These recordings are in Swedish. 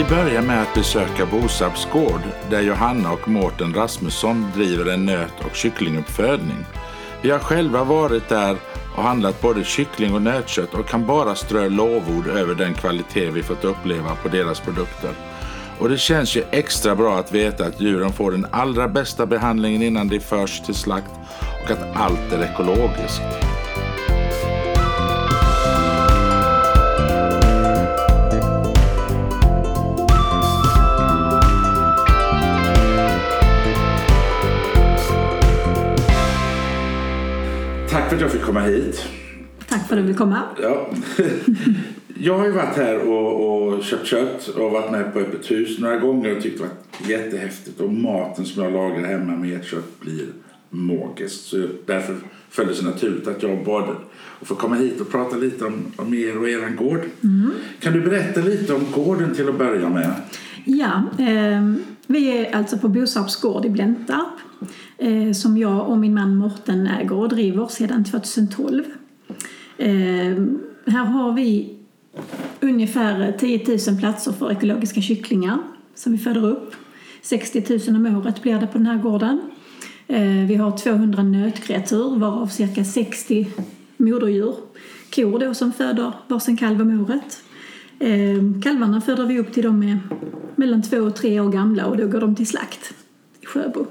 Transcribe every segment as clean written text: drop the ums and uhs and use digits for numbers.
Vi börjar med att besöka Bosarps gård där Johanna och Mårten Rasmussen driver en nöt- och kycklinguppfödning. Vi har själva varit där och handlat både kyckling och nötkött och kan bara strö lovord över den kvalitet vi fått uppleva på deras produkter. Och det känns ju extra bra att veta att djuren får den allra bästa behandlingen innan de förs till slakt och att allt är ekologiskt. Tack för att jag fick komma hit. Tack för att du ville komma. Ja. Jag har ju varit här och köpt kött och varit med på öppet hus några gånger och tyckt det var jättehäftigt. Och maten som jag lagar hemma med kött blir magiskt. Så därför följde det sig naturligt att jag bad och får komma hit och prata lite om er och er gård. Mm. Kan du berätta lite om gården till att börja med? Ja, vi är alltså på Bosarps gård i Blentarp som jag och min man Mårten äger och driver sedan 2012. Här har vi ungefär 10 000 platser för ekologiska kycklingar som vi föder upp. 60 000 om året blir det på den här gården. Vi har 200 nötkreatur varav cirka 60 moderdjur. Kor då, som föder varsin kalv om året. Kalvarna föder vi upp till de är mellan 2 och 3 år gamla och då går de till slakt i Sjöbo.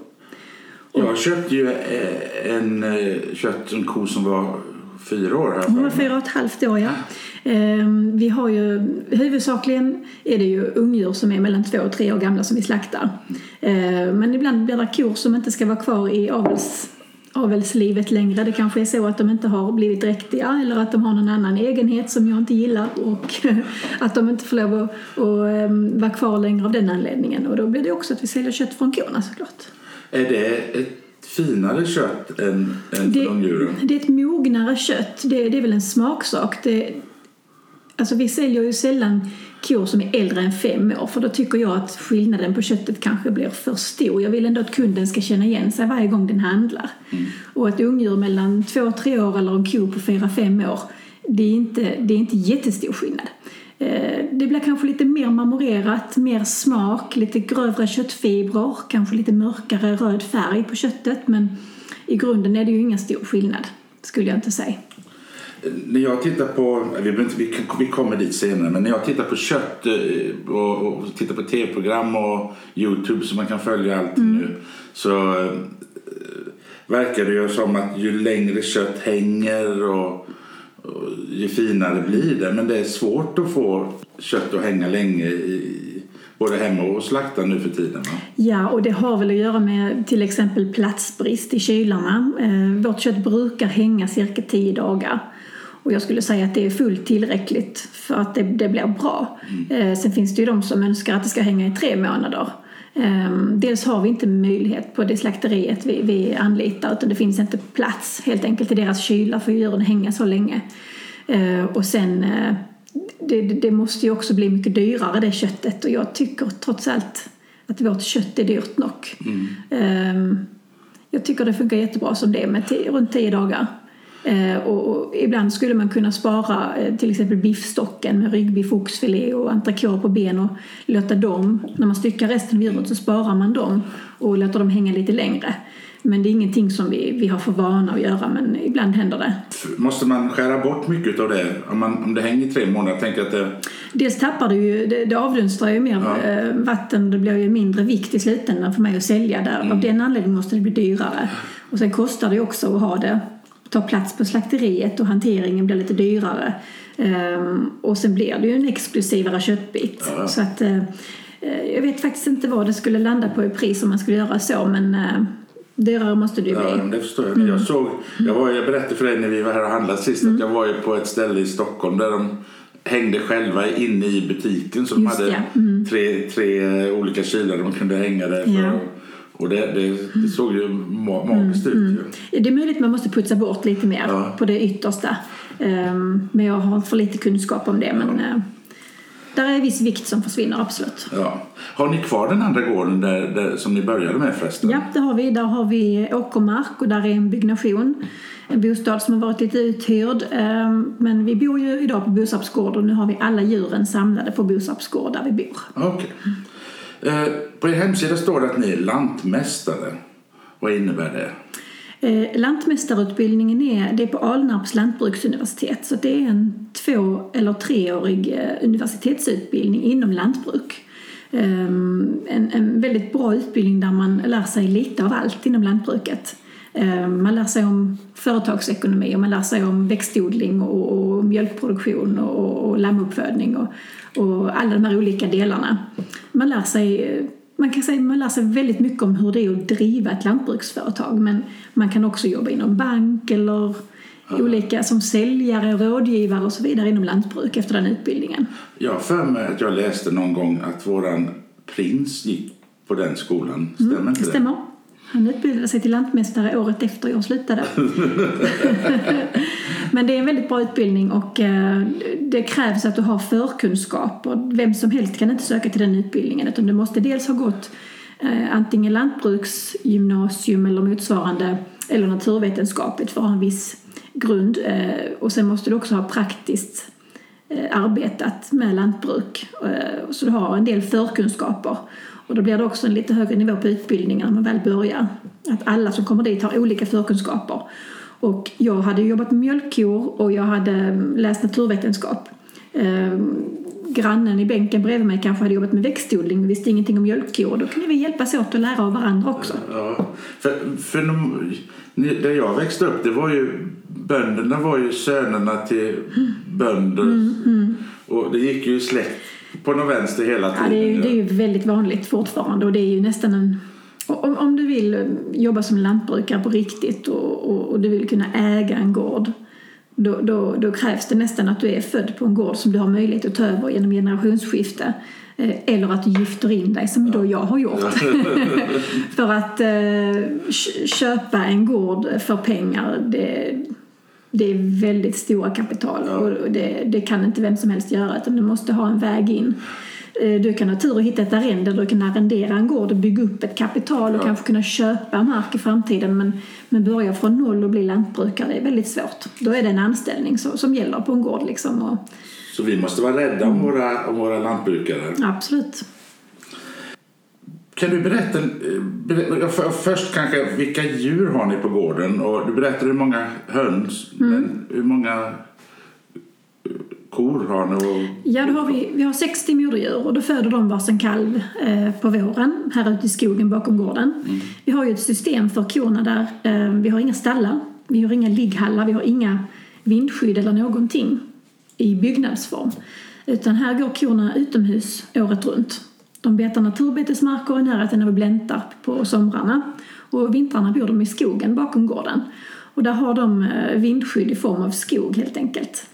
Jag köpte ju en ko som var 4 år här. Hon var 4,5 år, ja. Vi har ju, huvudsakligen är det ju ungdjur som är mellan 2 och 3 år gamla som vi slaktar. Men ibland blir det kor som inte ska vara kvar i avelslivet längre. Det kanske är så att de inte har blivit dräktiga eller att de har någon annan egenhet som jag inte gillar och att de inte får lov att vara kvar längre av den anledningen. Och då blir det också att vi säljer kött från korna, såklart. Är det ett finare kött än från djuren? Det är ett mognare kött. Det är väl en smaksak. Alltså vi säljer ju sällan kor som är äldre än 5 år. För då tycker jag att skillnaden på köttet kanske blir för stor. Jag vill ändå att kunden ska känna igen sig varje gång den handlar. Mm. Och ett ungdjur mellan 2-3 år eller en ko på 4-5 år. Det är inte jättestor skillnad. Det blir kanske lite mer marmorerat, mer smak, lite grövre köttfibrer, kanske lite mörkare röd färg på köttet. Men i grunden är det ju ingen stor skillnad, skulle jag inte säga. När jag tittar på, vi kommer dit senare, men när jag tittar på kött och tittar på tv-program och YouTube så man kan följa allt nu, så verkar det ju som att ju längre kött hänger och ju finare blir det, men det är svårt att få kött att hänga länge i både hemma och slakta nu för tiden. Ja, och det har väl att göra med till exempel platsbrist i kylarna. Vårt kött brukar hänga cirka 10 dagar. Och jag skulle säga att det är fullt tillräckligt för att det blir bra. Sen finns det ju de som önskar att det ska hänga i 3 månader. Dels har vi inte möjlighet på det slakteriet vi anlitar, utan det finns inte plats helt enkelt i deras kylar för djuren hänga så länge. Och sen det måste ju också bli mycket dyrare det köttet, och jag tycker trots allt att vårt kött är dyrt nog. Jag tycker det funkar jättebra som det med runt 10 dagar. Och ibland skulle man kunna spara till exempel biffstocken med ryggbiff, oxfilé och entrecote på ben och låta dem, när man styckar resten av djuret så sparar man dem och låter dem hänga lite längre. Men det är ingenting som vi har för vana att göra, men ibland händer det. Måste man skära bort mycket av det om det hänger i 3 månader? Tänker att det... Dels tappar det ju, det avdunstrar ju mer vatten, det blir ju mindre vikt i slutändan för mig att sälja där. Av den anledningen måste det bli dyrare. Och sen kostar det också att ha det, ta plats på slakteriet, och hanteringen blir lite dyrare. Och sen blir det ju en exklusivare köttbit. Ja. Så att jag vet faktiskt inte vad det skulle landa på i pris om man skulle göra så, men dyrare måste det ju bli. Ja, det förstår jag. Jag berättade för dig när vi var här och handlade sist att jag var ju på ett ställe i Stockholm där de hängde själva inne i butiken, så de hade tre olika kylar de kunde hänga där för. Ja. Och det såg ju magiskt ut. Ja. Det är möjligt att man måste putsa bort lite mer på det yttersta. Men jag har för lite kunskap om det. Men där är viss vikt som försvinner, absolut. Ja. Har ni kvar den andra gården som ni började med förresten? Ja, det har vi. Där har vi åkermark och där är en byggnation. en bostad som har varit lite uthyrd. Men vi bor ju idag på Bosarps gård och nu har vi alla djuren samlade på Bosarps gård där vi bor. Okej. På er hemsida står det att ni är lantmästare. Vad innebär det? Lantmästarutbildningen är på Alnärps lantbruksuniversitet, så det är en 2- eller 3-årig universitetsutbildning inom lantbruk. En väldigt bra utbildning där man lär sig lite av allt inom lantbruket. Man lär sig om företagsekonomi och man lär sig om växtodling och mjölkproduktion och lammuppfödning och alla de här olika delarna. Man lär sig väldigt mycket om hur det är att driva ett lantbruksföretag, men man kan också jobba inom bank eller olika som säljare, rådgivare och så vidare inom lantbruk efter den utbildningen. Ja, för mig att jag läste någon gång att våran prins gick på den skolan. Stämmer inte det? Stämmer. Han utbildade sig till lantmästare året efter jag slutade. Men det är en väldigt bra utbildning och det krävs att du har förkunskaper. Vem som helst kan inte söka till den utbildningen, utan du måste dels ha gått antingen lantbruksgymnasium eller motsvarande eller naturvetenskapligt för att ha en viss grund. Och sen måste du också ha praktiskt arbetat med lantbruk, så du har en del förkunskaper. Och då blir det också en lite högre nivå på utbildningen när man väl börjar. Att alla som kommer dit har olika förkunskaper. Och jag hade jobbat med mjölkkor och jag hade läst naturvetenskap. Grannen i bänken bredvid mig kanske hade jobbat med växtodling och visste ingenting om mjölkkor. Då kan vi hjälpas åt att lära av varandra också. Ja, där jag växte upp, det var ju bönderna var ju sönerna till bönder. Och det gick ju släkt på någon vänster hela tiden. Ja, det är ju väldigt vanligt fortfarande och det är ju nästan en... Om du vill jobba som lantbrukare på riktigt och du vill kunna äga en gård, då krävs det nästan att du är född på en gård som du har möjlighet att ta över genom generationsskifte. Eller att du gifter in dig, som då jag har gjort. För att köpa en gård för pengar, det är väldigt stora kapital. Och det kan inte vem som helst göra, utan du måste ha en väg in. Du kan ha tur och hitta ett arrende, du kan arrendera en gård och bygga upp ett kapital och kanske kunna köpa mark i framtiden, men börja från noll och bli lantbrukare, det är väldigt svårt. Då är det en anställning som gäller på en gård liksom. Så vi måste vara rädda om våra lantbrukare. Absolut. Kan du berätta först kanske, vilka djur har ni på gården? Och du berättar hur många höns, men hur många kor har ni? Ja, då har vi har 60 moderdjur och då föder de varsin kalv på våren här ute i skogen bakom gården. Mm. Vi har ju ett system för korna där. Vi har inga stallar, vi har inga ligghallar, vi har inga vindskydd eller någonting i byggnadsform. Utan här går korna utomhus året runt. De betar naturbetesmarker i närheten av Blentarp på somrarna. Och vintrarna bor de i skogen bakom gården. Och där har de vindskydd i form av skog helt enkelt.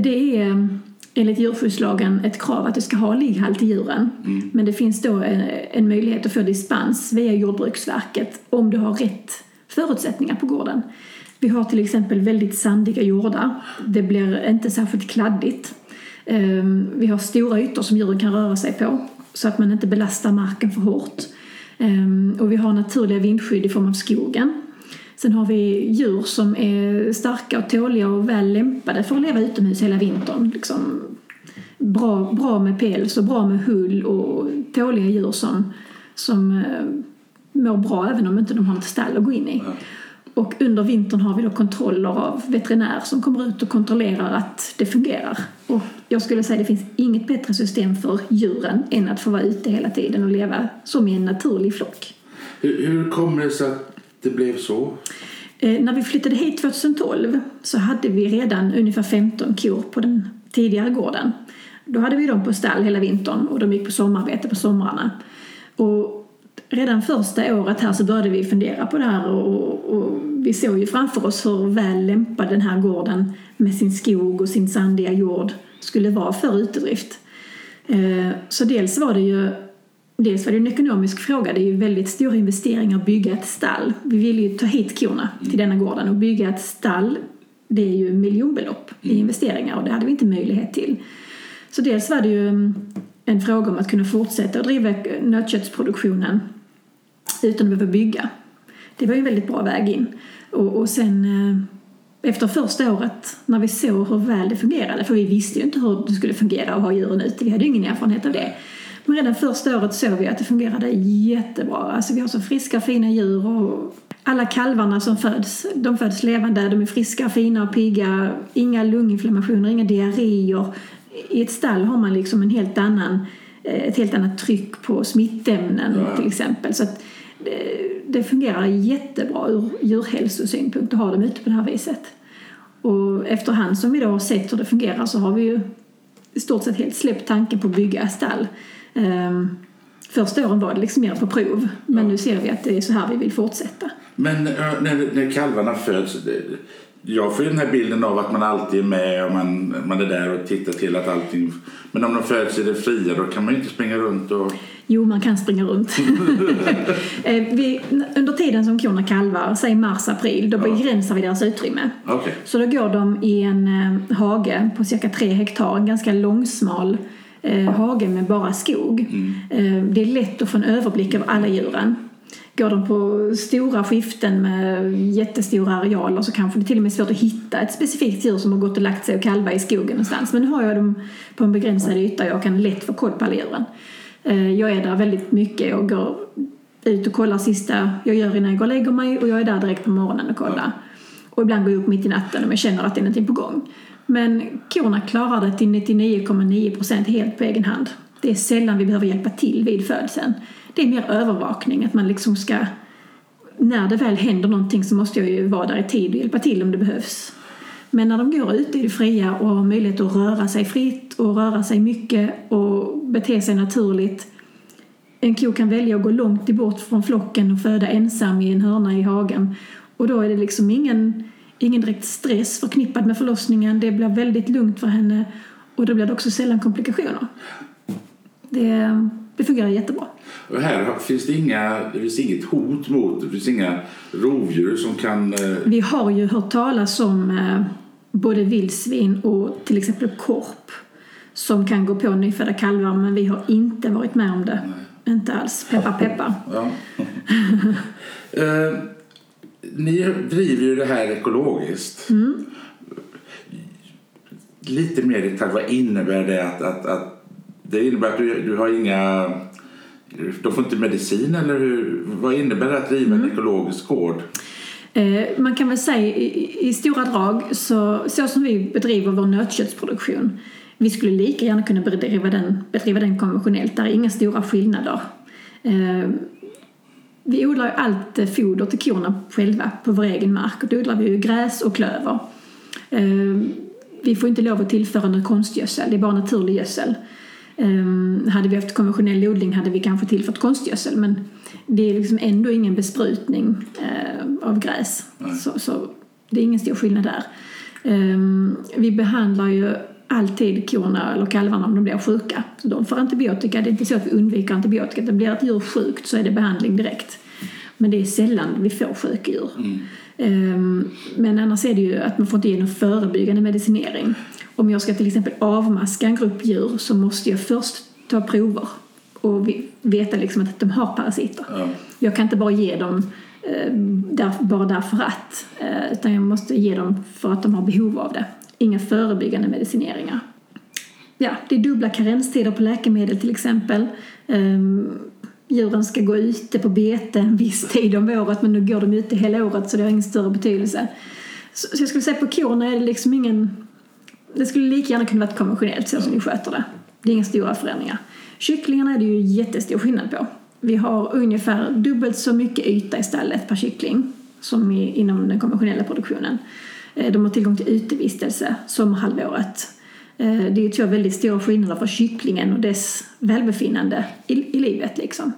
Det är enligt djurskyddslagen ett krav att du ska ha ligghall till djuren. Mm. Men det finns då en möjlighet att få dispens via Jordbruksverket om du har rätt förutsättningar på gården. Vi har till exempel väldigt sandiga jordar. Det blir inte särskilt kladdigt. Vi har stora ytor som djuren kan röra sig på, så att man inte belastar marken för hårt. Och vi har naturliga vindskydd i form av skogen. Sen har vi djur som är starka och tåliga och väl lämpade för att leva utomhus hela vintern. Liksom bra med päls och bra med hull och tåliga djur som mår bra även om inte de har ett stall att gå in i. Och under vintern har vi då kontroller av veterinär som kommer ut och kontrollerar att det fungerar. Och jag skulle säga att det finns inget bättre system för djuren än att få vara ute hela tiden och leva som i en naturlig flock. Hur kommer det sig att det blev så? När vi flyttade hit 2012 så hade vi redan ungefär 15 kor på den tidigare gården. Då hade vi dem på stall hela vintern och de gick på sommarbete på somrarna. Och redan första året här så började vi fundera på det här och vi såg ju framför oss hur väl lämpad den här gården med sin skog och sin sandiga jord skulle vara för utedrift. Så dels var det en ekonomisk fråga. Det är ju väldigt stora investeringar att bygga ett stall. Vi ville ju ta hit korna till denna gården och bygga ett stall. Det är ju miljonbelopp i investeringar och det hade vi inte möjlighet till. Så dels var det ju en fråga om att kunna fortsätta att driva nötköttsproduktionen utan att behöva bygga. Det var ju en väldigt bra väg in. Och sen efter första året när vi såg hur väl det fungerade, för vi visste ju inte hur det skulle fungera att ha djuren ute, vi hade ingen erfarenhet av det. Men redan första året såg vi att det fungerade jättebra. Alltså vi har så friska fina djur och alla kalvarna som föds, de föds levande, de är friska, fina och pigga, inga lunginflammationer, inga diarréer. I ett stall har man liksom en helt annan, ett helt annat tryck på smittämnen till exempel. Så att det fungerar jättebra ur djurhälsosynpunkt att ha dem ute på det här viset. Och efterhand som vi då har sett hur det fungerar så har vi ju i stort sett helt släppt tanken på att bygga stall. Första åren var det liksom mer på prov, men nu ser vi att det är så här vi vill fortsätta. Men när kalvarna föds, jag får ju den här bilden av att man alltid är med och man är där och tittar till att allting, men om de föds i det fria då kan man ju inte springa runt och... Jo, man kan springa runt. Under tiden som korna kalvar, säg mars-april, då begränsar vi deras utrymme. Okay. Så då går de i en hage på cirka 3 hektar, en ganska långsmal hage med bara skog. Det är lätt att få en överblick av alla djuren. Går de på stora skiften med jättestora arealer så kanske det till och med är svårt att hitta ett specifikt djur som har gått och lagt sig och kalva i skogen någonstans. Men nu har jag dem på en begränsad yta och jag kan lätt få koll på alla djuren. Jag är där väldigt mycket och går ut och kollar sista jag gör innan jag går och lägger mig, och jag är där direkt på morgonen och kollar. Och ibland går jag upp mitt i natten om jag känner att det är någonting på gång. Men korna klarar det till 99,9% helt på egen hand. Det är sällan vi behöver hjälpa till vid födseln. Det är mer övervakning, att man liksom ska, när det väl händer någonting så måste jag ju vara där i tid och hjälpa till om det behövs. Men när de går ut i det fria och har möjlighet att röra sig fritt och röra sig mycket och bete sig naturligt. En ko kan välja att gå långt bort från flocken och föda ensam i en hörna i hagen. Och då är det liksom ingen direkt stress förknippad med förlossningen. Det blir väldigt lugnt för henne och då blir det också sällan komplikationer. Det fungerar jättebra. Och här finns det inget hot mot, det finns inga rovdjur som kan... Vi har ju hört talas om både vildsvin och till exempel korp som kan gå på nyfödda kalvar, men vi har inte varit med om det. Nej. Inte alls. Peppa, peppa. Ja. Ni driver ju det här ekologiskt. Mm. Lite mer i vad innebär det att det innebär att du har inga... De får inte medicin, eller hur? Vad innebär det att driva en ekologisk gård? Man kan väl säga i stora drag så som vi bedriver vår nötköttsproduktion. Vi skulle lika gärna kunna bedriva den konventionellt. Där är inga stora skillnader. Vi odlar ju allt foder till korna själva på vår egen mark. Och då odlar vi ju gräs och klöver. Vi får inte lov att tillföra någon konstgödsel. Det är bara naturlig gödsel. Hade vi haft konventionell odling hade vi kanske tillfört konstgödsel, men det är liksom ändå ingen besprutning av gräs, så det är ingen stor skillnad där. Vi behandlar ju alltid korna eller kalvarna om de blir sjuka, så de får antibiotika. Det är inte så att vi undviker antibiotika. Det blir ett djur sjukt så är det behandling direkt, men det är sällan vi får sjuka djur. Men annars är det ju att man får inte ge någon förebyggande medicinering. Om jag ska till exempel avmaska en grupp djur så måste jag först ta prover och veta liksom att de har parasiter. Jag kan inte bara ge dem bara därför att, utan jag måste ge dem för att de har behov av det. Inga förebyggande medicineringar. Ja, det är dubbla karenstider på läkemedel till exempel. Djuren ska gå ute på bete en viss tid om året, men nu går de ute hela året så det har ingen större betydelse. Så jag skulle säga på korna är det liksom ingen... Det skulle lika gärna kunna vara konventionellt så som vi sköter det. Det är inga stora förändringar. Kycklingarna är det ju jättestor skillnad på. Vi har ungefär dubbelt så mycket yta i stallet per kyckling som inom den konventionella produktionen. De har tillgång till utevistelse sommarhalvåret. Det är två väldigt stora skillnader för kycklingen och dess välbefinnande i livet liksom.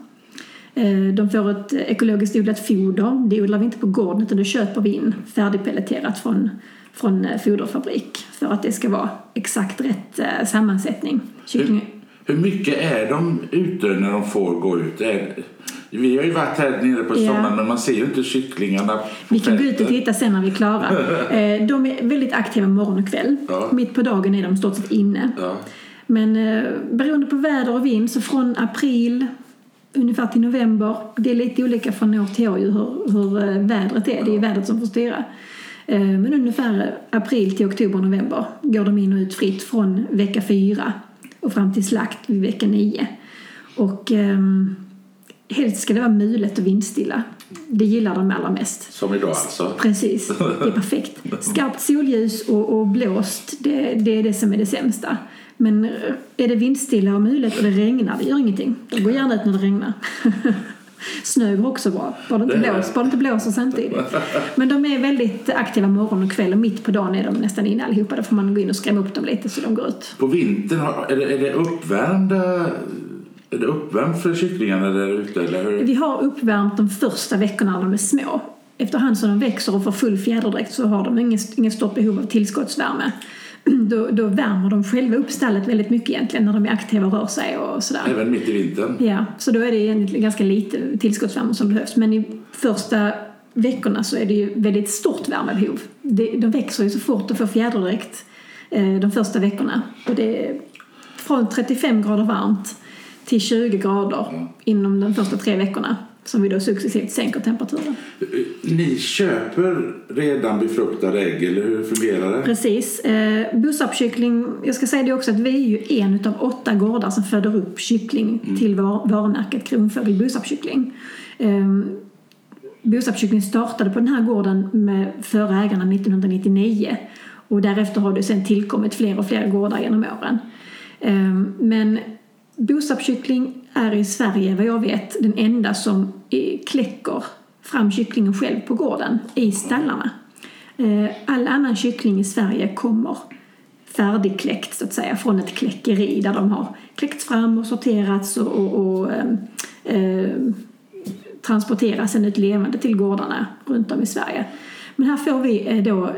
De får ett ekologiskt odlat foder. Det odlar vi inte på gården utan det köper vi in färdigpelleterat från foderfabrik för att det ska vara exakt rätt sammansättning. Hur mycket är de ute när de får gå ut? Vi har ju varit här nere på sommaren, men man ser ju inte kycklingarna. Vi kan gå ut och titta sen när vi är klara. De är väldigt aktiva morgon och kväll. Mitt på dagen är de stort sett inne. Men beroende på väder och vind så från april ungefär till november. Det är lite olika från år till år hur vädret är. Det är vädret som får styra. Men ungefär april till oktober, november går de in och ut fritt från vecka 4 och fram till slakt vid vecka 9. Och helst ska det vara mulet och vindstilla. Det gillar de allra mest. Som idag alltså. Precis, det är perfekt. Skarpt solljus och blåst, det är det som är det sämsta. Men är det vindstilla och mulet och det regnar, det gör ingenting. De går gärna ut när det regnar. Snö går också bra, bara det inte blåser samtidigt. Men de är väldigt aktiva morgon och kväll, och mitt på dagen är de nästan inne allihopa. Då får man gå in och skrämma upp dem lite så de går ut. På vintern, är det uppvärmda... Är det uppvärmt för kycklingarna där ute? Eller hur? Vi har uppvärmt de första veckorna när de är små. Efterhand som de växer och får full fjäderdräkt så har de ingen stort behov av tillskottsvärme. Då värmer de själva upp stallet väldigt mycket egentligen när de är aktiva och rör sig och sådär. Även mitt i vintern? Ja, så då är det egentligen ganska lite tillskottsvärme som behövs. Men i första veckorna så är det ju väldigt stort värmebehov. De växer ju så fort och får fjäderdräkt de första veckorna. Och det är från 35 grader varmt till 20 grader inom de första 3 veckorna som vi då successivt sänker temperaturen. Ni köper redan befruktade ägg, eller hur fungerar det? Precis. Bosarps kyckling, jag ska säga det också att vi är ju en av 8 gårdar som föder upp kyckling till varumärket Kronfögel Bosarps kyckling. Bosarps kyckling startade på den här gården med förra ägarna 1999 och därefter har det sedan tillkommit fler och fler gårdar genom åren. Men Bosarps kyckling är i Sverige, vad jag vet, den enda som kläcker fram kycklingen själv på gården i stallarna. All annan kyckling i Sverige kommer färdigkläckt så att säga från ett kläckeri där de har kläckts fram och sorterats och transporterats sedan ut levande till gårdarna runt om i Sverige. Men här får vi då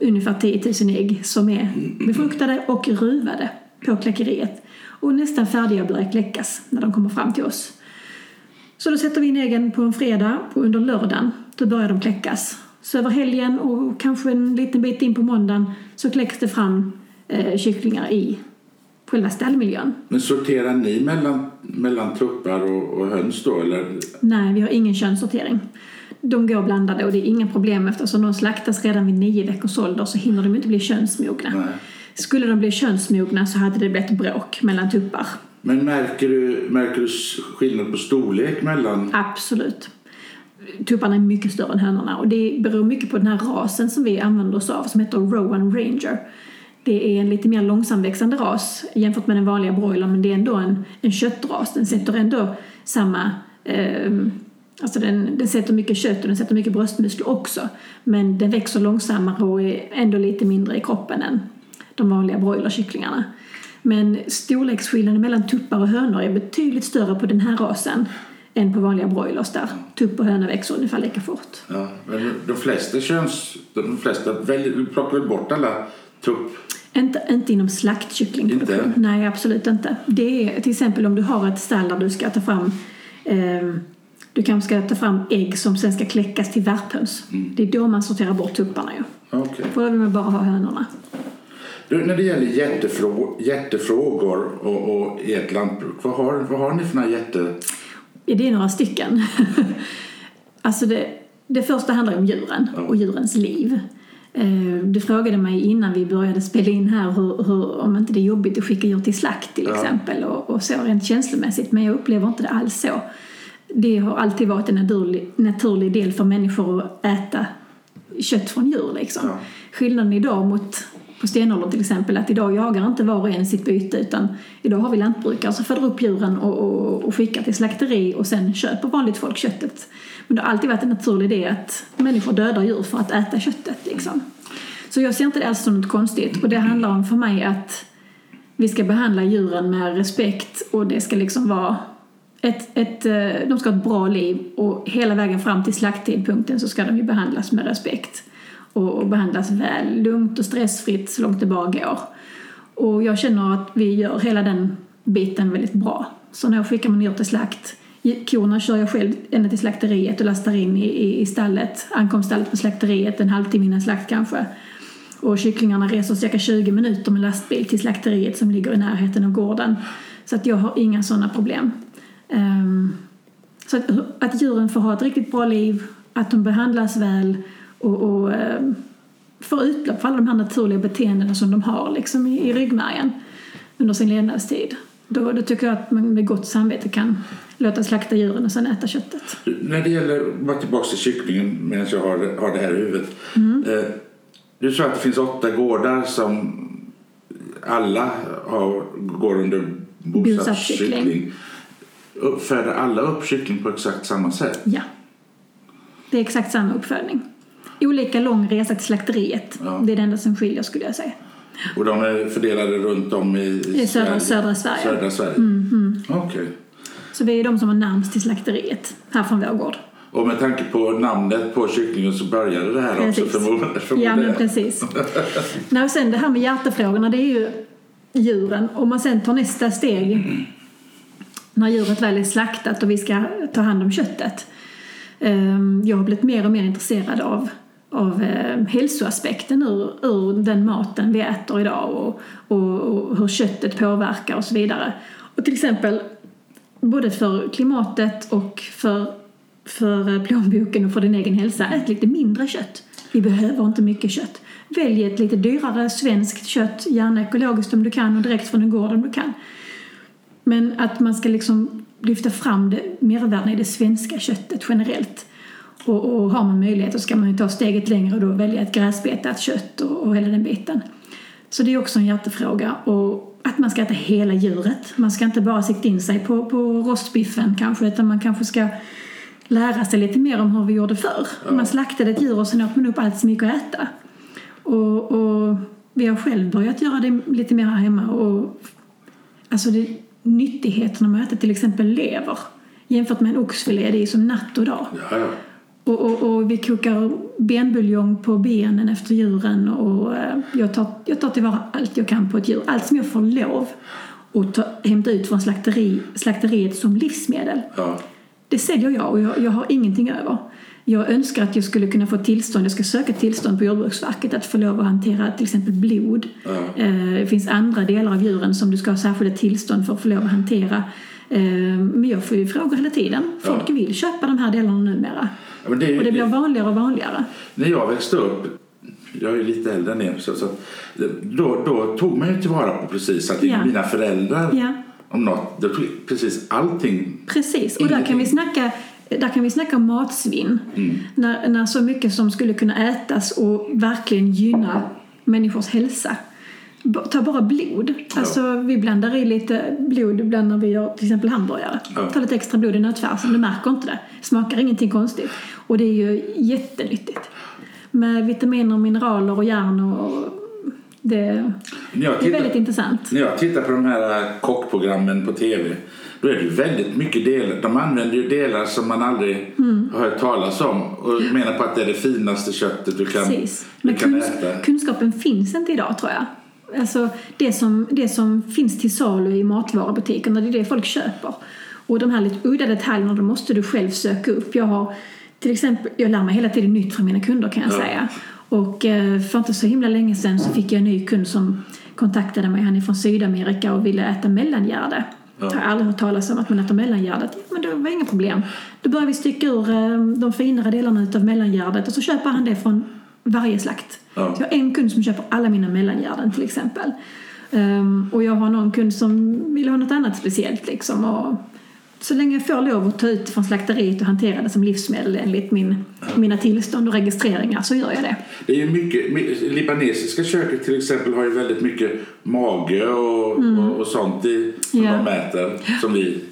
ungefär 10 000 ägg som är befruktade och ruvade på kläckeriet. Och nästan färdiga börjar kläckas när de kommer fram till oss. Så då sätter vi in äggen på en fredag och under lördagen då börjar de kläckas. Så över helgen och kanske en liten bit in på måndagen så kläcks det fram kycklingar i själva stallmiljön. Men sorterar ni mellan tuppar och höns då? Eller? Nej, vi har ingen könssortering. De går blandade och det är inga problem eftersom de slaktas redan vid 9 veckors ålder så hinner de inte bli könsmogna. Nej. Skulle de bli könsmogna så hade det blivit bråk mellan tuppar. Men märker du skillnad på storlek mellan? Absolut. Tupparna är mycket större än hönorna. Och det beror mycket på den här rasen som vi använder oss av som heter Rowan Ranger. Det är en lite mer långsamväxande ras jämfört med den vanliga broilern. Men det är ändå en köttras. Den sätter ändå samma... Alltså den sätter mycket kött och den sätter mycket bröstmuskler också. Men den växer långsammare och är ändå lite mindre i kroppen än de vanliga broilerkycklingarna. Men storleksskillnaden mellan tuppar och hönor är betydligt större på den här rasen än på vanliga broilers där. Tupp och hönor växer ungefär lika fort. Ja, men de flesta plockar bort alla tupp. Inte inom slaktkycklingproduktion. Inte? Nej, absolut inte. Det är till exempel om du har ett stall där du ska ta fram du kanske ska ta fram ägg som sen ska kläckas till värphöns. Mm. Det är då man sorterar bort tupparna ju. Okay. Då vill man bara ha hönorna. När det gäller hjärtefrågor och ert lantbruk, vad har ni för några hjärte? Det är några stycken. Alltså det första handlar om djuren och djurens liv. Du frågade mig innan vi började spela in här hur, om inte det är jobbigt att skicka djur till slakt till exempel och så rent känslomässigt. Men jag upplever inte det alls så. Det har alltid varit en naturlig del för människor att äta kött från djur. Liksom. Ja. Skillnaden idag mot... På stenåldern till exempel att idag jagar inte var och en sitt byte utan idag har vi lantbrukare som föder upp djuren och skickar till slakteri och sen köper vanligt folk köttet. Men det har alltid varit en naturlig idé att människor dödar djur för att äta köttet. Liksom. Så jag ser inte det alls som något konstigt och det handlar om för mig att vi ska behandla djuren med respekt och det ska liksom vara de ska ha ett bra liv och hela vägen fram till slakttidpunkten så ska de ju behandlas med respekt. Och behandlas väl, lugnt och stressfritt så långt det bara går. Och jag känner att vi gör hela den biten väldigt bra. Så när jag skickar man djur till slakt, korna kör jag själv ända till slakteriet och lastar in i stallet. Ankomststallet på slakteriet, en halvtimme innan slakt kanske. Och kycklingarna reser cirka 20 minuter med lastbil till slakteriet som ligger i närheten av gården. Så att jag har inga sådana problem. Så att djuren får ha ett riktigt bra liv, att de behandlas väl och får utlopp för alla de här naturliga beteendena som de har liksom i ryggmärgen under sin levnadstid. Då tycker jag att man med gott samvete kan låta slakta djuren och sen äta köttet. När det gäller, bara tillbaka till kycklingen medan jag har det här i huvudet. Mm. Du sa att det finns 8 gårdar som alla går under Bosarps kyckling. Uppföder alla upp kyckling på exakt samma sätt? Ja, det är exakt samma uppfödning. Olika lång resa till slakteriet. Ja. Det är det enda som skiljer, skulle jag säga. Och de är fördelade runt om i södra Sverige. Södra Sverige. Okej. Så vi är de som har närmast till slakteriet här från vår gård. Och med tanke på namnet på kycklingen så började det här också förmodligen. Ja, men precis. Nej, och sen det här med hjärtefrågorna, det är ju djuren. Om man sen tar nästa steg när djuret väl är slaktat och vi ska ta hand om köttet. Jag har blivit mer och mer intresserad av hälsoaspekten ur den maten vi äter idag och hur köttet påverkar och så vidare. Och till exempel både för klimatet och för plånboken och för din egen hälsa, ät lite mindre kött. Vi behöver inte mycket kött. Välj ett lite dyrare svenskt kött, gärna ekologiskt om du kan och direkt från en gård om du kan. Men att man ska liksom lyfta fram mervärden i det svenska köttet generellt. Och har man möjlighet så ska man ju ta steget längre och då välja ett gräsbetat kött och hela den biten. Så det är också en hjärtefråga. Och att man ska äta hela djuret. Man ska inte bara sikta in sig på rostbiffen kanske, utan man kanske ska lära sig lite mer om hur vi gjorde förr. Ja. Man slaktade ett djur och sen åt man upp allt som gick att äta. Och vi har själv börjat göra det lite mer här hemma. Och, alltså det nyttigheterna man äter, till exempel lever jämfört med en oxfilé, det är som natt och dag. Ja, ja. Och vi kokar benbuljong på benen efter djuren och jag tar tillvara allt jag kan på ett djur. Allt som jag får lov att hämta ut från slakteriet som livsmedel. Ja. Det säljer jag och jag har ingenting över. Jag önskar att jag skulle kunna få tillstånd. Jag ska söka tillstånd på Jordbruksverket att få lov att hantera till exempel blod. Ja. Det finns andra delar av djuren som du ska ha särskilda tillstånd för att få lov att hantera. Men jag får ju frågor hela tiden. Folk vill köpa de här delarna numera. Ja, men det blir vanligare och vanligare. När jag växte upp, jag är ju lite äldre än er, så då tog man ju tillvara på precis att mina föräldrar om något, då tog precis allting. Precis, och där kan vi snacka om matsvinn. Mm. När så mycket som skulle kunna ätas och verkligen gynna människors hälsa. Ta bara blod. Ja. Alltså vi blandar i lite blod ibland när vi gör till exempel hamburgare. Ja. Ta lite extra blod i nötfärsen, du märker inte det. Smakar ingenting konstigt. Och det är ju jättenyttigt. Med vitaminer, mineraler och järn och det är väldigt intressant. När jag tittar på de här kockprogrammen på tv, då är det ju väldigt mycket delar. De använder ju delar som man aldrig har hört talas om och menar på att det är det finaste köttet du kan, äta. Kunskapen finns inte idag, tror jag. Alltså det som finns till salu i matvarubutikerna, det är det folk köper. Och de här lite udda detaljerna, de måste du själv söka upp. Jag lär mig hela tiden nytt från mina kunder, kan jag säga. Och för inte så himla länge sedan så fick jag en ny kund som kontaktade mig. Han är från Sydamerika och ville äta mellangärde. Jag har aldrig hört talas om att man äter mellangärdet. Men det var inga problem. Då började vi stycka ur de finare delarna av mellangärdet och så köper han det från varje slakt. Ja. Jag har en kund som köper alla mina mellangärden till exempel. Och jag har någon kund som vill ha något annat speciellt liksom. Och så länge jag får lov att ta ut från slakteriet och hantera det som livsmedel enligt mina tillstånd och registreringar, så gör jag det. Det är ju mycket, libanesiska köket till exempel har ju väldigt mycket mage och sånt som de äter som vi.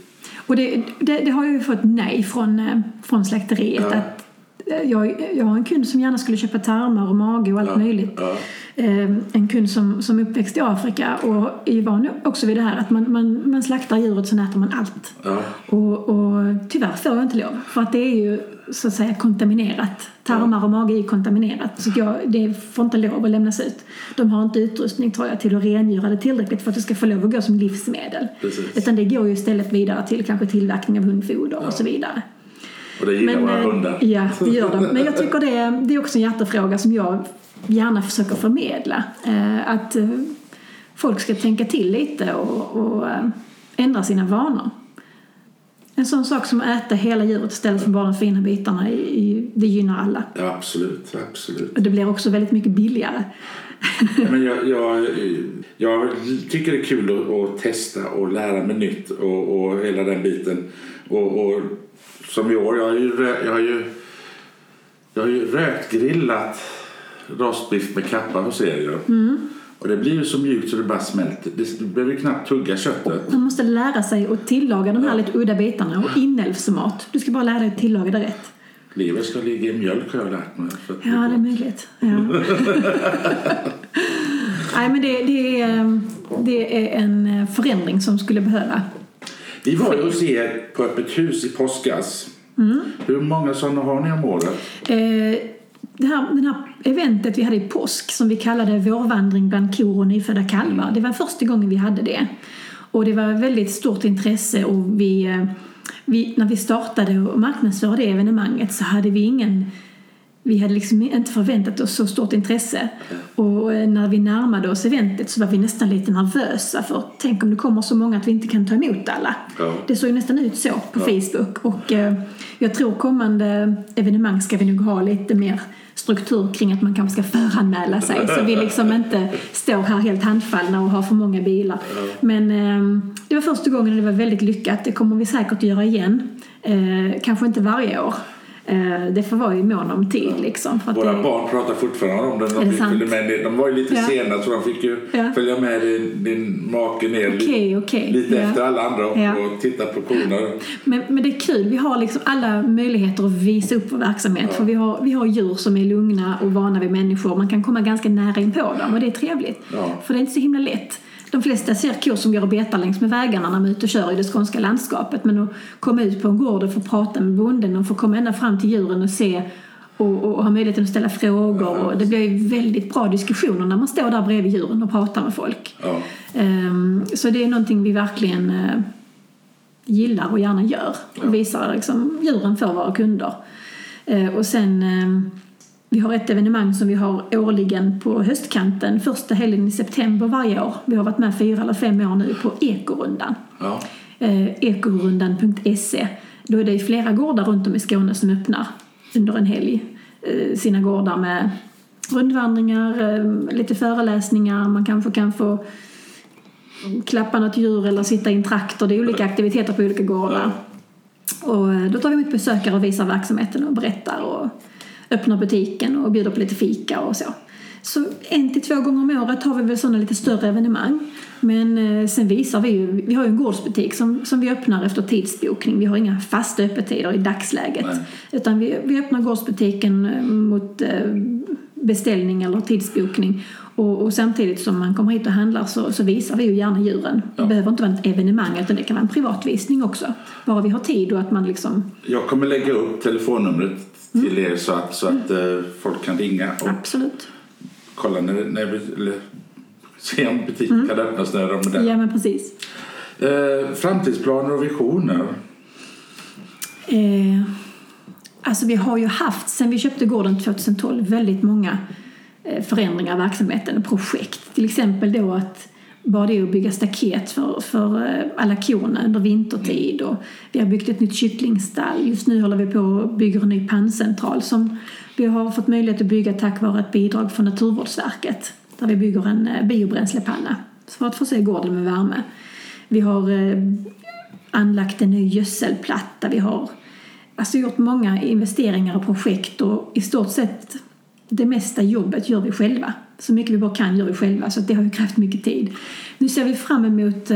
Och det har ju fått nej från slakteriet att jag har en kund som gärna skulle köpa tarmar och mage och allt möjligt. En kund som uppväxt i Afrika och är van också vid det här att man slaktar djuret så äter man allt. Och tyvärr får jag inte lov, för att det är ju så att säga kontaminerat. Tarmar och mage är kontaminerat, så det får inte lov att lämnas ut. De har inte utrustning, tror jag, till att rengöra det tillräckligt för att det ska få lov att gå som livsmedel. Precis. Utan det går ju istället vidare till kanske tillverkning av hundfoder och så vidare. Och det gillar våra hundar. Ja, det gör de. Men jag tycker det är också en hjärtefråga som jag gärna försöker förmedla. Att folk ska tänka till lite och ändra sina vanor. En sån sak som att äta hela djuret istället för bara de fina bitarna, det gynnar alla. Ja, absolut, absolut. Och det blir också väldigt mycket billigare. Ja, men jag tycker det är kul att testa och lära mig nytt och hela den biten. Och som i år, jag har ju rökgrillat rostbiff med kappa hos er. Mm. Och det blir ju så mjukt så det bara smälter. Du behöver ju knappt tugga köttet. Man måste lära sig att tillaga de här lite udda bitarna och inälvsmat. Du ska bara lära dig att tillaga det rätt. Lever ska ligga i mjölk har jag lärt mig. Ja, det är möjligt. Ja. Nej, men det är en förändring som skulle behöva. Vi var ju hos er på öppet hus i påskas. Mm. Hur många sådana har ni om året? Det här eventet vi hade i påsk som vi kallade vårvandring bland kor och nyfödda kalvar. Det var första gången vi hade det. Och det var väldigt stort intresse och vi när vi startade och marknadsförde det evenemanget så hade vi hade liksom inte förväntat oss så stort intresse. Och när vi närmade oss eventet så var vi nästan lite nervösa för tänk om det kommer så många att vi inte kan ta emot alla. Ja. Det såg ju nästan ut så på Facebook. Och jag tror kommande evenemang ska vi nog ha lite mer struktur kring att man kanske ska föranmäla sig så vi liksom inte står här helt handfallna och har för många bilar. Men det var första gången och det var väldigt lyckat. Det kommer vi säkert att göra igen. Kanske inte varje år. Det får vara ju mån om tid liksom, för våra barn pratar fortfarande om den. De var ju lite sena så de fick ju följa med din make ner lite efter alla andra och titta på korna. Men det är kul, vi har liksom alla möjligheter att visa upp vår verksamhet för vi har djur som är lugna och vana vid människor. Man kan komma ganska nära in på dem och det är trevligt för det är inte så himla lätt. De flesta ser kor som går och betar längs med vägarna när man är ute och kör i det skånska landskapet. Men att komma ut på en gård och få prata med bonden och få komma ända fram till djuren och se och ha möjligheten att ställa frågor. Och det blir ju väldigt bra diskussioner när man står där bredvid djuren och pratar med folk. Ja. Så det är någonting vi verkligen gillar och gärna gör. Och visar liksom, djuren för våra kunder. Och sen... Vi har ett evenemang som vi har årligen på höstkanten. Första helgen i september varje år. Vi har varit med 4 eller 5 år nu på ekorundan. Ja. Ekorundan.se. Då är det flera gårdar runt om i Skåne som öppnar under en helg. Sina gårdar med rundvandringar, lite föreläsningar. Man kanske kan få klappa något djur eller sitta i en traktor. Det är olika aktiviteter på olika gårdar. Ja. Och då tar vi emot besökare och visar verksamheten och berättar och öppnar butiken och bjuder på lite fika och så. Så 1 till 2 gånger om året har vi väl sådana lite större evenemang. Men sen visar vi ju, vi har ju en gårdsbutik som vi öppnar efter tidsbokning. Vi har inga fasta öppettider i dagsläget. Nej. Utan vi öppnar gårdsbutiken mot beställning eller tidsbokning. Och samtidigt som man kommer hit och handlar så visar vi ju gärna djuren. Ja. Det behöver inte vara ett evenemang utan det kan vara en privatvisning också. Bara vi har tid och att man liksom... Jag kommer lägga upp telefonnumret till er så att folk kan ringa och kolla när vi se om butiken kan öppnas när de är där. Ja, men precis. Framtidsplaner och visioner? Alltså vi har ju haft, sen vi köpte gården 2012, väldigt många förändringar i verksamheten och projekt. Till exempel då att bara det att bygga staket för alla korna under vintertid. Och vi har byggt ett nytt kycklingstall. Just nu håller vi på och bygger en ny panncentral som vi har fått möjlighet att bygga tack vare ett bidrag från Naturvårdsverket. Där vi bygger en biobränslepanna för att förse gården med värme. Vi har anlagt en ny gödselplatta. Vi har alltså gjort många investeringar och projekt och i stort sett... Det mesta jobbet gör vi själva. Så mycket vi bara kan gör vi själva. Så det har ju krävt mycket tid. Nu ser vi fram emot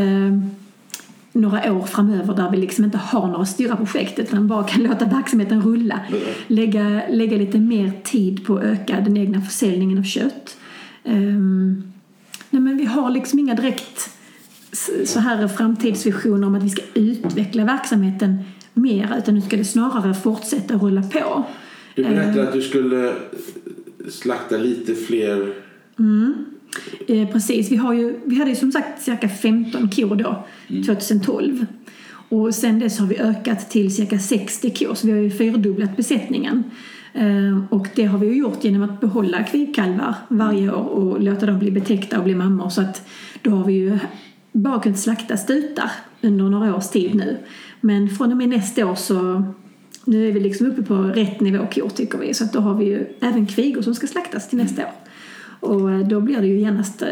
några år framöver där vi liksom inte har några styra projekt utan bara kan låta verksamheten rulla. Lägga lite mer tid på att öka den egna försäljningen av kött. Nej, men vi har liksom inga direkt så här framtidsvisioner om att vi ska utveckla verksamheten mer utan nu ska det snarare fortsätta rulla på. Du berättade att du skulle slakta lite fler... Precis, vi hade ju som sagt cirka 15 kor då, 2012. Och sen dess har vi ökat till cirka 60 kor, så vi har ju fyrdubblat besättningen. Och det har vi ju gjort genom att behålla kvigkalvar varje år och låta dem bli betäckta och bli mammor. Så att då har vi ju bara kunnat slakta stutar under några års tid nu. Men från och med nästa år så nu är vi liksom uppe på rätt nivå kor tycker vi. Så att då har vi ju även kvigor som ska slaktas till nästa år. Och då blir det ju genast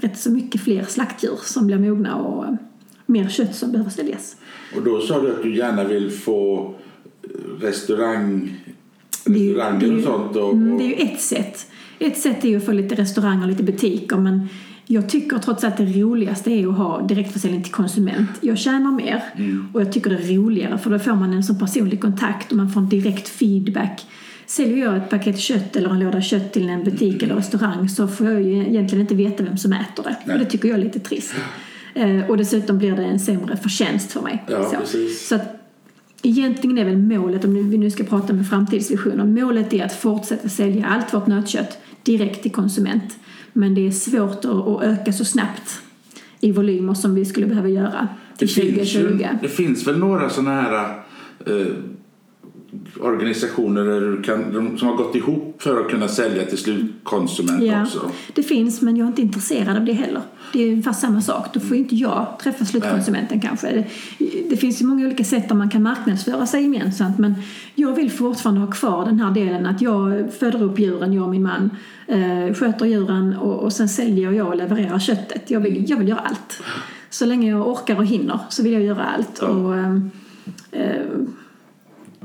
rätt så mycket fler slaktdjur som blir mogna och mer kött som behöver säljas. Och då sa du att du gärna vill få restauranger och sånt? Och... Det är ju ett sätt. Ett sätt är ju att få lite restauranger och lite butiker, men jag tycker trots allt det roligaste är att ha direktförsäljning till konsument. Jag tjänar mer och jag tycker det är roligare för då får man en sån personlig kontakt och man får en direkt feedback. Säljer jag ett paket kött eller en låda kött till en butik eller restaurang så får jag ju egentligen inte veta vem som äter det. Nej. Och det tycker jag är lite trist. Och dessutom blir det en sämre förtjänst för mig. Ja, så att egentligen är väl målet, om vi nu ska prata med framtidsvisioner, målet är att fortsätta sälja allt vårt nötkött direkt till konsument. Men det är svårt att öka så snabbt i volymer som vi skulle behöva göra till 2020. Det finns väl några sådana här organisationer där som har gått ihop för att kunna sälja till slutkonsument också? Det finns, men jag är inte intresserad av det heller. Det är ungefär samma sak. Då får inte jag träffa slutkonsumenten kanske. Det finns ju många olika sätt där man kan marknadsföra sig gemensamt, men jag vill fortfarande ha kvar den här delen att jag föder upp djuren, jag och min man sköter djuren och sen säljer jag och levererar köttet. Jag vill göra allt. Så länge jag orkar och hinner så vill jag göra allt. Och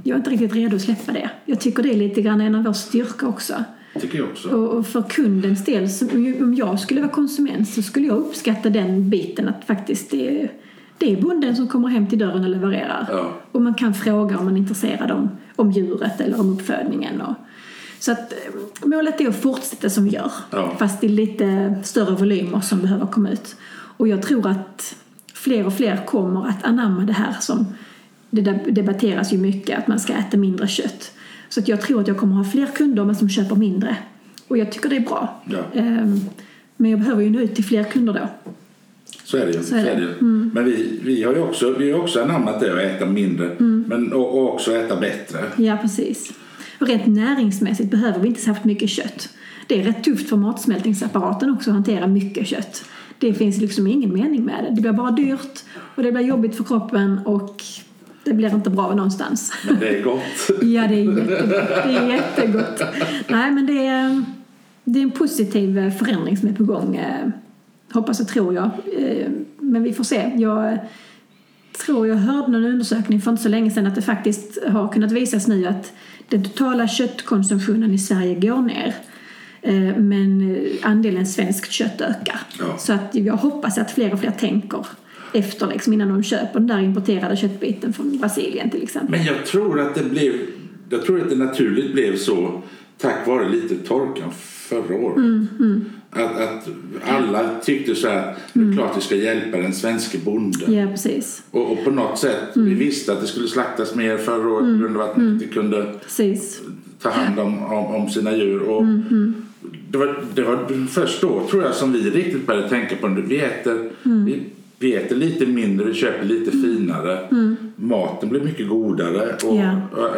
jag är inte riktigt redo att släppa det. Jag tycker det är lite grann en av vår styrka också. Tycker jag också. Och för kundens del, om jag skulle vara konsument så skulle jag uppskatta den biten att faktiskt det är bonden som kommer hem till dörren och levererar. Ja. Och man kan fråga om man är intresserad om djuret eller om uppfödningen. Så att målet är att fortsätta som vi gör. Ja. Fast i lite större volymer som behöver komma ut. Och jag tror att fler och fler kommer att anamma det här som... Det debatteras ju mycket att man ska äta mindre kött. Så att jag tror att jag kommer ha fler kunder men som köper mindre. Och jag tycker det är bra. Ja. Men jag behöver ju nå ut till fler kunder då. Så är det ju. Men vi har ju också, vi har också anammat det att äta mindre. Men, och också äta bättre. Ja, precis. Och rent näringsmässigt behöver vi inte så mycket kött. Det är rätt tufft för matsmältningsapparaten också att hantera mycket kött. Det finns liksom ingen mening med det. Det blir bara dyrt och det blir jobbigt för kroppen och... Det blir inte bra någonstans. Men det är gott. Ja, det är jättegott. Det är jättegott. Nej, men det är en positiv förändring som är på gång. Hoppas och tror jag. Men vi får se. Jag tror jag hörde någon undersökning för inte så länge sedan att det faktiskt har kunnat visas nu att den totala köttkonsumtionen i Sverige går ner. Men andelen svenskt kött ökar. Ja. Så att jag hoppas att fler och fler tänker efter liksom, innan de köper den där importerade köttbiten från Brasilien till exempel. Men jag tror att det naturligt blev så tack vare lite torkan förra året. Att alla tyckte så här, det är klart vi ska hjälpa den svenska bonden. Ja, precis. Och på något sätt, vi visste att det skulle slaktas mer förra året på grund av att man inte kunde ta hand om sina djur. Och det var först då tror jag som vi riktigt började tänka på det. Vi äter lite mindre, vi köper lite finare. Maten blir mycket godare. Och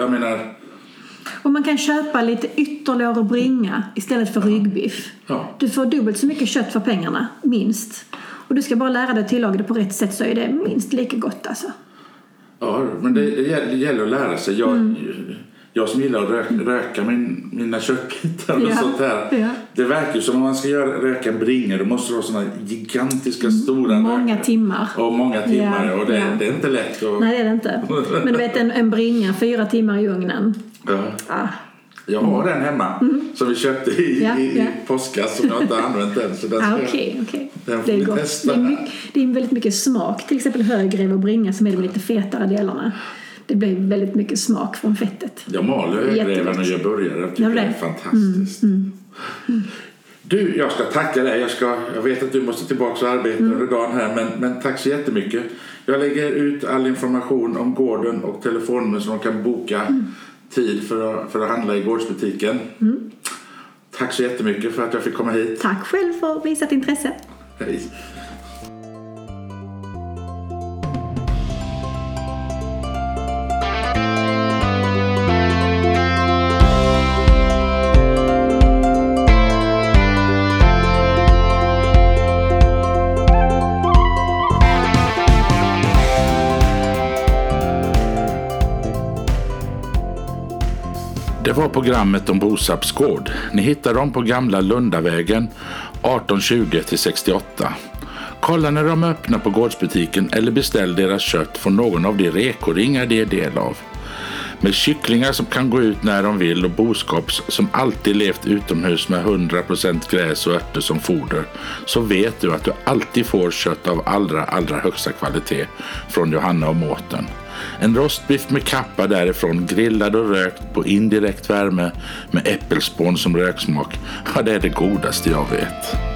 jag menar... Och man kan köpa lite ytterlår och bringa istället för ryggbiff. Ja. Du får dubbelt så mycket kött för pengarna, minst. Och du ska bara lära dig att tillaga det på rätt sätt så är det minst lika gott alltså. Ja, men det gäller att lära sig. Jag som gillar att röka mina köttbitar och sånt där. Ja. Det verkar ju som om man ska röka en bringa. Då måste det vara sådana gigantiska, stora många timmar. Ja. Och det är inte lätt. Och... Nej, det är det inte. Men du vet, en bringa, 4 timmar i ugnen. Ja. Ah. Jag har den hemma som vi köpte i påskas som jag inte har använt än. Så okay. Den får vi testa. Det är väldigt mycket smak. Till exempel högrev och bringa som är de lite fetare delarna. Det blir väldigt mycket smak från fettet. Jag maler högreven och jag börjar. Jag tycker det är fantastiskt. Du, jag ska tacka dig. Jag vet att du måste tillbaka och arbeta under dagen här. Men tack så jättemycket. Jag lägger ut all information om gården och telefonnummer så de kan boka tid för att handla i gårdsbutiken. Tack så jättemycket för att jag fick komma hit. Tack själv för visat intresse. Hej. Det var programmet om Bosarps gård. Ni hittar dem på Gamla Lundavägen 1820-68. Kolla när de öppnar på gårdsbutiken eller beställ deras kött från någon av de rekoringar de är del av. Med kycklingar som kan gå ut när de vill och boskaps som alltid levt utomhus med 100% gräs och örter som foder, så vet du att du alltid får kött av allra högsta kvalitet från Johanna och Mårten. En rostbiff med kappa därifrån, grillad och rökt på indirekt värme med äppelspån som röksmak. Ja, det är det godaste jag vet.